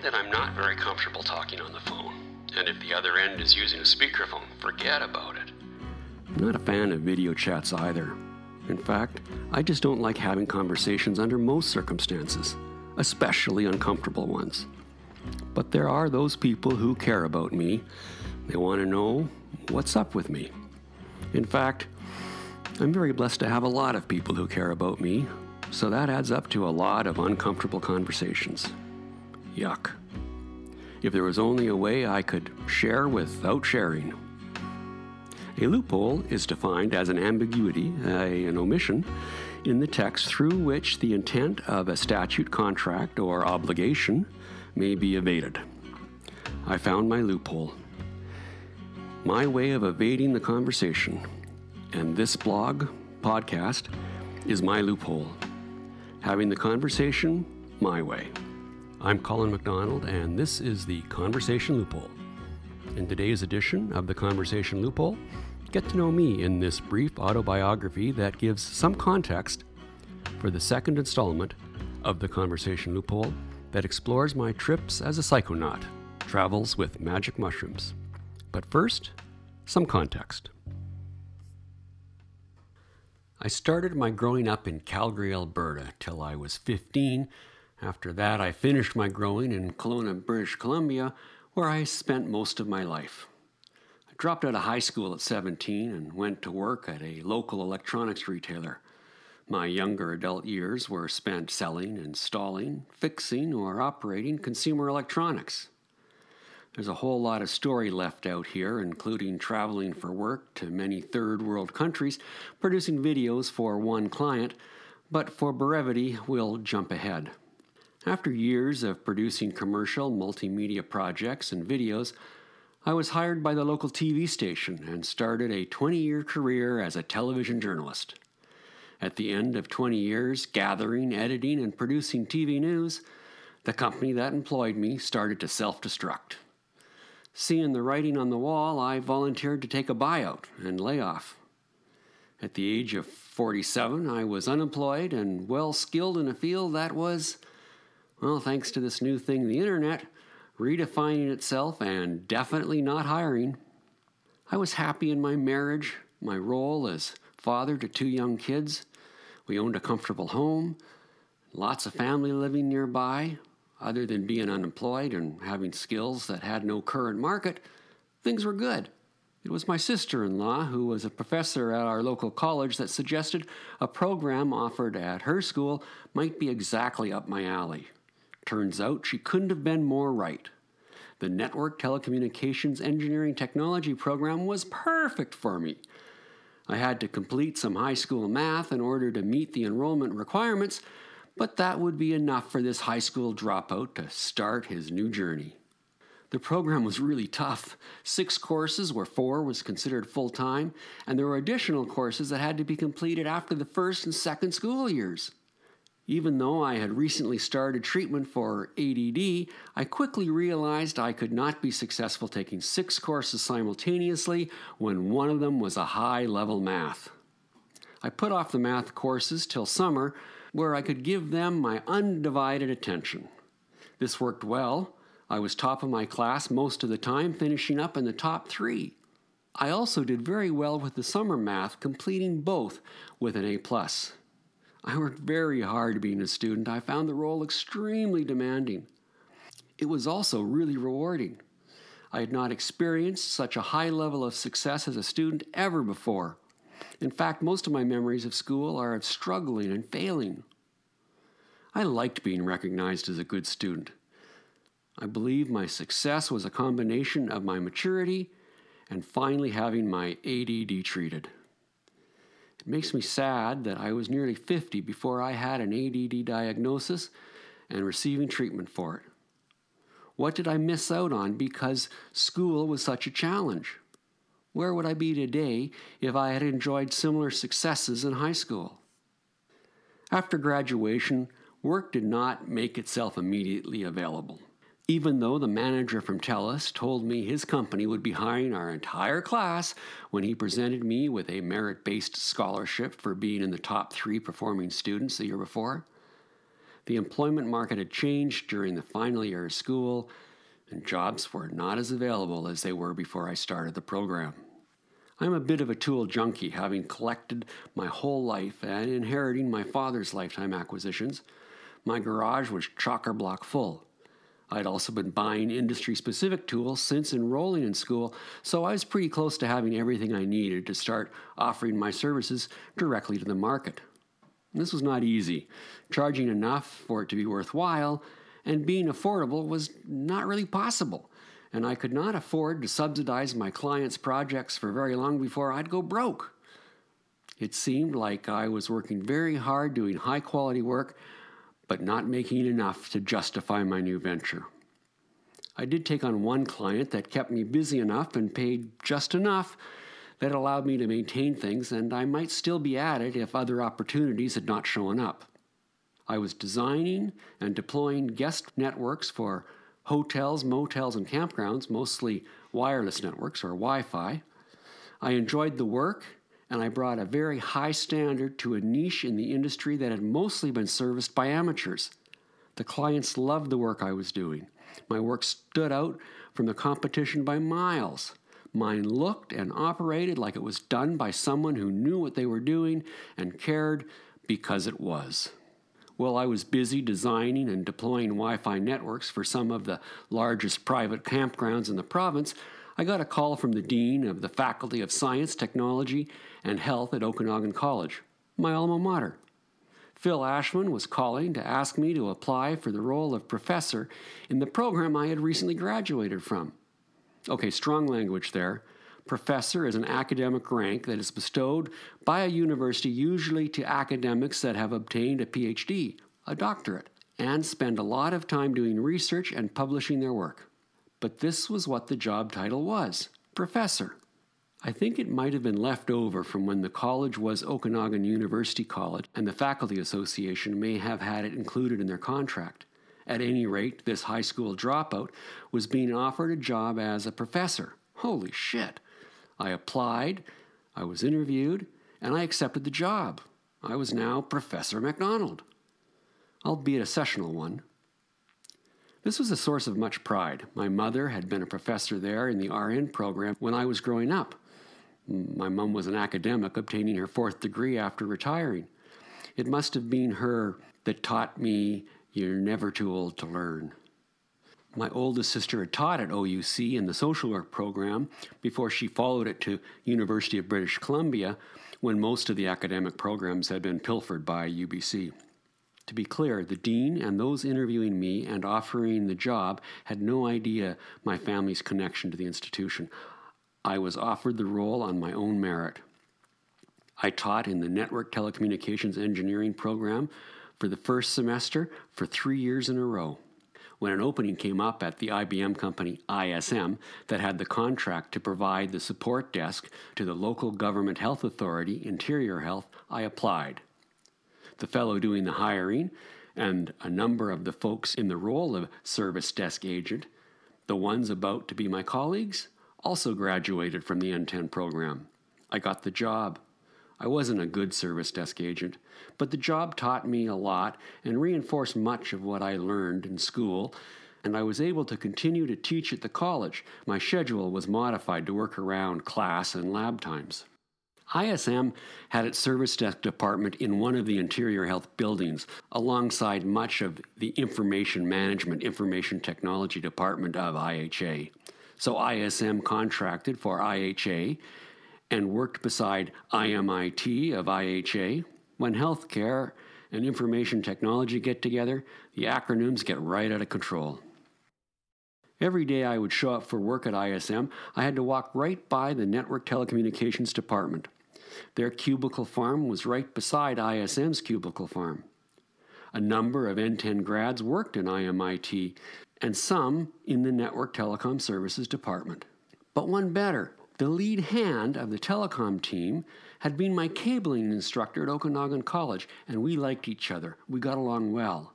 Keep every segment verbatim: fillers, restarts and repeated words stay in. find that I'm not very comfortable talking on the phone. And if the other end is using a speakerphone, forget about it. I'm not a fan of video chats either. In fact, I just don't like having conversations under most circumstances, especially uncomfortable ones. But there are those people who care about me. They want to know what's up with me. In fact, I'm very blessed to have a lot of people who care about me, so that adds up to a lot of uncomfortable conversations. Yuck. If there was only a way I could share without sharing. A loophole is defined as an ambiguity, a, an omission, in the text through which the intent of a statute, contract, or obligation may be evaded. I found my loophole, my way of evading the conversation, and this blog podcast is my loophole, having the conversation my way. I'm Colin McDonald, and this is The Conversation Loophole. In today's edition of The Conversation Loophole, get to know me in this brief autobiography that gives some context for the second installment of The Conversation Loophole that explores my trips as a psychonaut, travels with magic mushrooms. But first, some context. I started my growing up in Calgary, Alberta, till I was fifteen. After that, I finished my growing in Kelowna, British Columbia, where I spent most of my life. Dropped out of high school at seventeen and went to work at a local electronics retailer. My younger adult years were spent selling, installing, fixing, or operating consumer electronics. There's a whole lot of story left out here, including traveling for work to many third world countries, producing videos for one client, but for brevity, we'll jump ahead. After years of producing commercial multimedia projects and videos, I was hired by the local T V station and started a twenty-year career as a television journalist. At the end of twenty years, gathering, editing, and producing T V news, the company that employed me started to self-destruct. Seeing the writing on the wall, I volunteered to take a buyout and layoff. At the age of forty-seven, I was unemployed and well-skilled in a field that was, well, thanks to this new thing, the internet, redefining itself and definitely not hiring. I was happy in my marriage, my role as father to two young kids. We owned a comfortable home, lots of family living nearby. Other than being unemployed and having skills that had no current market, things were good. It was my sister-in-law, who was a professor at our local college, that suggested a program offered at her school might be exactly up my alley. Turns out she couldn't have been more right. The Network Telecommunications Engineering Technology program was perfect for me. I had to complete some high school math in order to meet the enrollment requirements, but that would be enough for this high school dropout to start his new journey. The program was really tough. Six courses where four was considered full-time, and there were additional courses that had to be completed after the first and second school years. Even though I had recently started treatment for A D D, I quickly realized I could not be successful taking six courses simultaneously when one of them was a high-level math. I put off the math courses till summer, where I could give them my undivided attention. This worked well. I was top of my class most of the time, finishing up in the top three. I also did very well with the summer math, completing both with an A plus. I worked very hard being a student. I found the role extremely demanding. It was also really rewarding. I had not experienced such a high level of success as a student ever before. In fact, most of my memories of school are of struggling and failing. I liked being recognized as a good student. I believe my success was a combination of my maturity and finally having my A D D treated. It makes me sad that I was nearly fifty before I had an A D D diagnosis and receiving treatment for it. What did I miss out on because school was such a challenge? Where would I be today if I had enjoyed similar successes in high school? After graduation, work did not make itself immediately available. Even though the manager from TELUS told me his company would be hiring our entire class when he presented me with a merit-based scholarship for being in the top three performing students the year before, The employment market had changed during the final year of school, and jobs were not as available as they were before I started the program. I'm a bit of a tool junkie, having collected my whole life and inheriting my father's lifetime acquisitions. My garage was chock-a-block full. I'd also been buying industry-specific tools since enrolling in school, so I was pretty close to having everything I needed to start offering my services directly to the market. This was not easy. Charging enough for it to be worthwhile and being affordable was not really possible, and I could not afford to subsidize my clients' projects for very long before I'd go broke. It seemed like I was working very hard doing high-quality work, but not making enough to justify my new venture. I did take on one client that kept me busy enough and paid just enough that allowed me to maintain things, and I might still be at it if other opportunities had not shown up. I was designing and deploying guest networks for hotels, motels, and campgrounds, mostly wireless networks or Wi-Fi. I enjoyed the work, and I brought a very high standard to a niche in the industry that had mostly been serviced by amateurs. The clients loved the work I was doing. My work stood out from the competition by miles. Mine looked and operated like it was done by someone who knew what they were doing and cared, because it was. While I was busy designing and deploying Wi-Fi networks for some of the largest private campgrounds in the province, I got a call from the Dean of the Faculty of Science, Technology, and Health at Okanagan College, my alma mater. Phil Ashman was calling to ask me to apply for the role of professor in the program I had recently graduated from. Okay, strong language there. Professor is an academic rank that is bestowed by a university usually to academics that have obtained a P H D, a doctorate, and spend a lot of time doing research and publishing their work. But this was what the job title was, professor. I think it might have been left over from when the college was Okanagan University College, and the Faculty Association may have had it included in their contract. At any rate, this high school dropout was being offered a job as a professor. Holy shit. I applied, I was interviewed, and I accepted the job. I was now Professor McDonald, albeit a sessional one. This was a source of much pride. My mother had been a professor there in the R N program when I was growing up. My mom was an academic, obtaining her fourth degree after retiring. It must have been her that taught me, you're never too old to learn. My oldest sister had taught at O U C in the social work program before she followed it to University of British Columbia, when most of the academic programs had been pilfered by U B C. To be clear, the dean and those interviewing me and offering the job had no idea my family's connection to the institution. I was offered the role on my own merit. I taught in the Network Telecommunications Engineering program for the first semester for three years in a row, when an opening came up at the I B M company I S M that had the contract to provide the support desk to the local government health authority, Interior Health. I applied. The fellow doing the hiring and a number of the folks in the role of service desk agent, the ones about to be my colleagues, also graduated from the N ten program. I got the job. I wasn't a good service desk agent, but the job taught me a lot and reinforced much of what I learned in school, and I was able to continue to teach at the college. My schedule was modified to work around class and lab times. I S M had its service desk department in one of the Interior Health buildings, alongside much of the information management, information technology department of I H A. So I S M contracted for I H A and worked beside I M I T of I H A. When healthcare and information technology get together, the acronyms get right out of control. Every day I would show up for work at I S M, I had to walk right by the Network Telecommunications Department. Their cubicle farm was right beside I S M's cubicle farm. A number of N ten grads worked in I M I T, and some in the Network Telecom Services Department. But one better. The lead hand of the telecom team had been my cabling instructor at Okanagan College, and we liked each other. We got along well.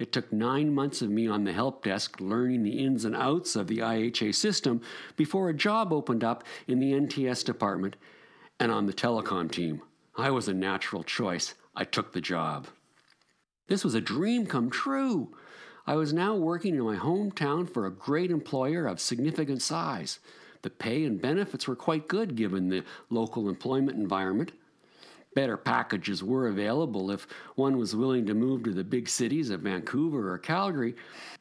It took nine months of me on the help desk learning the ins and outs of the I H A system before a job opened up in the N T S department and on the telecom team. I was a natural choice. I took the job. This was a dream come true. I was now working in my hometown for a great employer of significant size. The pay and benefits were quite good given the local employment environment. Better packages were available if one was willing to move to the big cities of Vancouver or Calgary,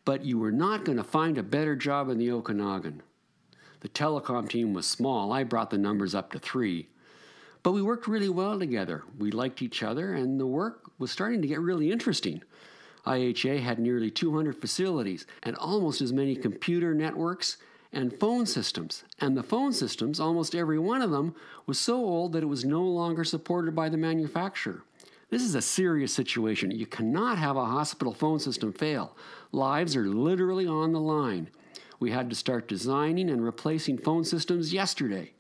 but you were not going to find a better job in the Okanagan. The telecom team was small. I brought the numbers up to three. But we worked really well together. We liked each other, and the work was starting to get really interesting. I H A had nearly two hundred facilities and almost as many computer networks and phone systems. And the phone systems, almost every one of them, was so old that it was no longer supported by the manufacturer. This is a serious situation. You cannot have a hospital phone system fail. Lives are literally on the line. We had to start designing and replacing phone systems yesterday.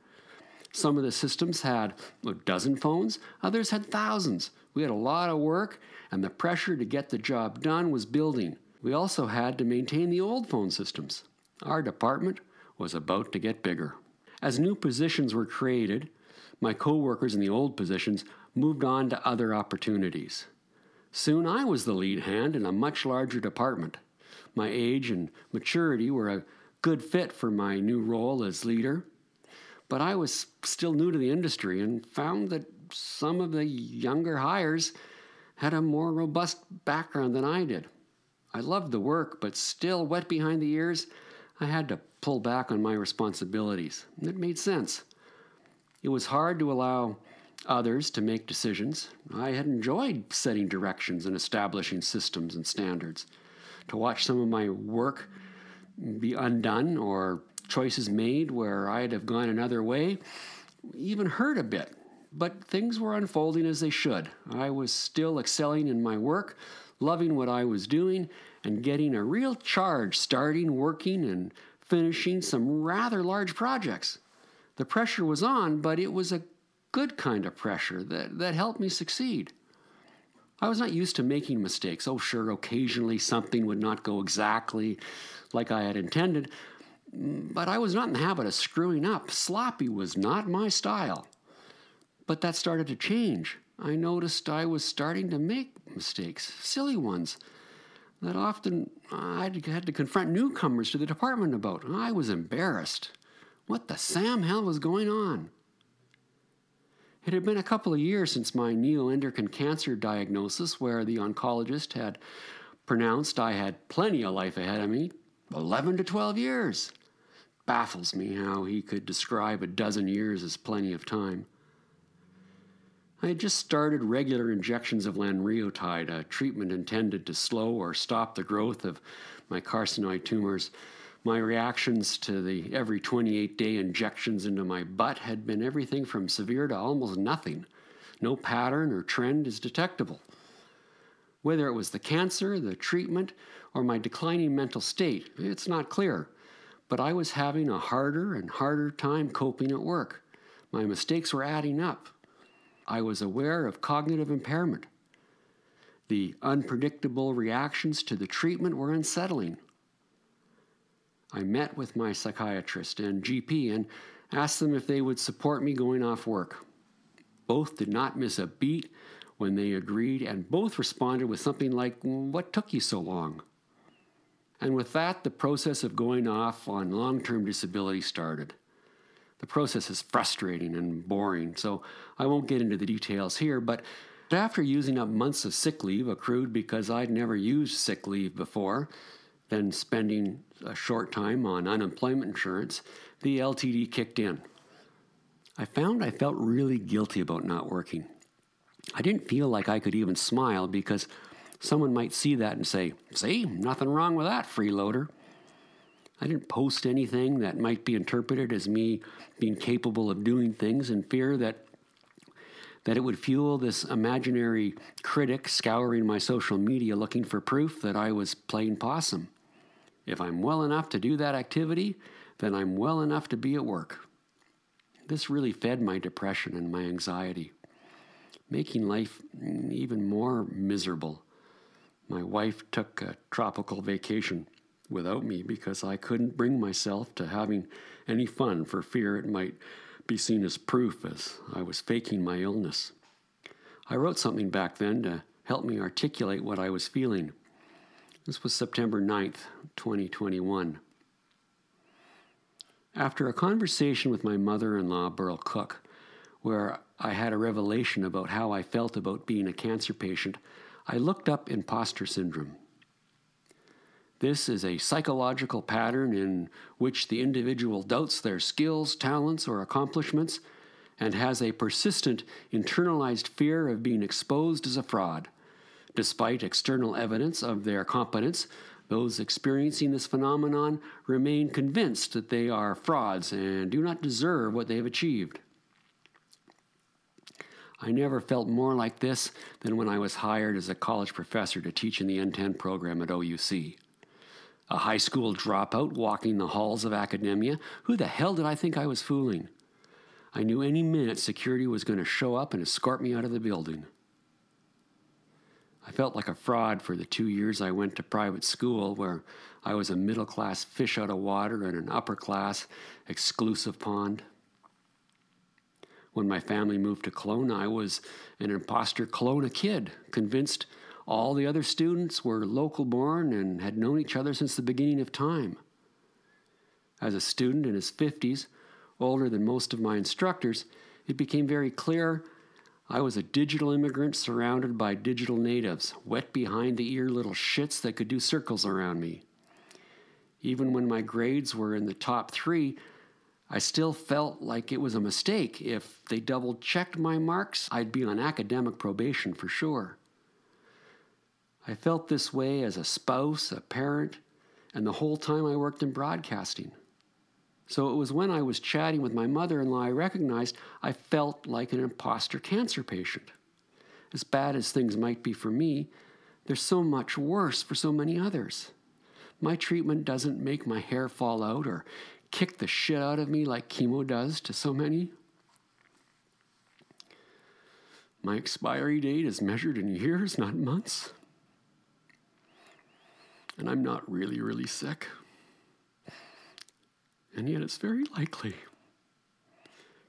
Some of the systems had a dozen phones, others had thousands. We had a lot of work, and the pressure to get the job done was building. We also had to maintain the old phone systems. Our department was about to get bigger. As new positions were created, my co-workers in the old positions moved on to other opportunities. Soon I was the lead hand in a much larger department. My age and maturity were a good fit for my new role as leader. But I was still new to the industry and found that some of the younger hires had a more robust background than I did. I loved the work, but still wet behind the ears, I had to pull back on my responsibilities. It made sense. It was hard to allow others to make decisions. I had enjoyed setting directions and establishing systems and standards. To watch some of my work be undone or choices made where I'd have gone another way even hurt a bit, but things were unfolding as they should. I was still excelling in my work, loving what I was doing, and getting a real charge starting, working, and finishing some rather large projects. The pressure was on, but it was a good kind of pressure that, that helped me succeed. I was not used to making mistakes. Oh, sure, occasionally something would not go exactly like I had intended, but I was not in the habit of screwing up. Sloppy was not my style. But that started to change. I noticed I was starting to make mistakes, silly ones, that often I had to confront newcomers to the department about. I was embarrassed. What the Sam hell was going on? It had been a couple of years since my neuroendocrine cancer diagnosis, where the oncologist had pronounced I had plenty of life ahead of me, eleven to twelve years. Baffles me how he could describe a dozen years as plenty of time. I had just started regular injections of lanreotide, a treatment intended to slow or stop the growth of my carcinoid tumors. My reactions to the every twenty-eight day injections into my butt had been everything from severe to almost nothing. No pattern or trend is detectable. Whether it was the cancer, the treatment, or my declining mental state, it's not clear. But I was having a harder and harder time coping at work. My mistakes were adding up. I was aware of cognitive impairment. The unpredictable reactions to the treatment were unsettling. I met with my psychiatrist and G P and asked them if they would support me going off work. Both did not miss a beat when they agreed, and both responded with something like, "What took you so long?" And with that, the process of going off on long-term disability started. The process is frustrating and boring, so I won't get into the details here, but after using up months of sick leave accrued because I'd never used sick leave before, then spending a short time on unemployment insurance, the L T D kicked in. I found I felt really guilty about not working. I didn't feel like I could even smile because someone might see that and say, "See, nothing wrong with that freeloader." I didn't post anything that might be interpreted as me being capable of doing things in fear that that it would fuel this imaginary critic scouring my social media looking for proof that I was playing possum. If I'm well enough to do that activity, then I'm well enough to be at work. This really fed my depression and my anxiety, making life even more miserable. My wife took a tropical vacation without me because I couldn't bring myself to having any fun for fear it might be seen as proof as I was faking my illness. I wrote something back then to helped me articulate what I was feeling. This was September ninth, twenty twenty-one. After a conversation with my mother-in-law, Burl Cook, where I had a revelation about how I felt about being a cancer patient, I looked up imposter syndrome. This is a psychological pattern in which the individual doubts their skills, talents, or accomplishments and has a persistent internalized fear of being exposed as a fraud. Despite external evidence of their competence, those experiencing this phenomenon remain convinced that they are frauds and do not deserve what they have achieved. I never felt more like this than when I was hired as a college professor to teach in the N ten program at O U C. A high school dropout walking the halls of academia, who the hell did I think I was fooling? I knew any minute security was going to show up and escort me out of the building. I felt like a fraud for the two years I went to private school, where I was a middle-class fish out of water in an upper-class, exclusive pond. When my family moved to Kelowna, I was an imposter Kelowna kid, convinced all the other students were local-born and had known each other since the beginning of time. As a student in his fifties, older than most of my instructors, it became very clear I was a digital immigrant surrounded by digital natives, wet behind the ear little shits that could do circles around me. Even when my grades were in the top three, I still felt like it was a mistake. If they double-checked my marks, I'd be on academic probation for sure. I felt this way as a spouse, a parent, and the whole time I worked in broadcasting. So it was when I was chatting with my mother-in-law I recognized I felt like an imposter cancer patient. As bad as things might be for me, they're so much worse for so many others. My treatment doesn't make my hair fall out or kick the shit out of me like chemo does to so many. My expiry date is measured in years, not months. And I'm not really, really sick. And yet it's very likely.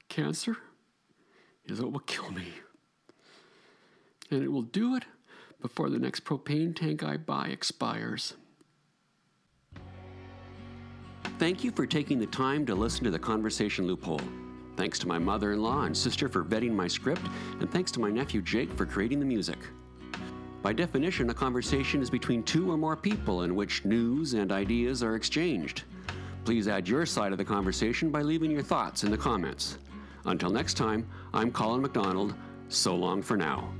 Cancer is what will kill me. And it will do it before the next propane tank I buy expires. Thank you for taking the time to listen to The Conversation Loophole. Thanks to my mother-in-law and sister for vetting my script, and thanks to my nephew Jake for creating the music. By definition, a conversation is between two or more people in which news and ideas are exchanged. Please add your side of the conversation by leaving your thoughts in the comments. Until next time, I'm Colin McDonald. So long for now.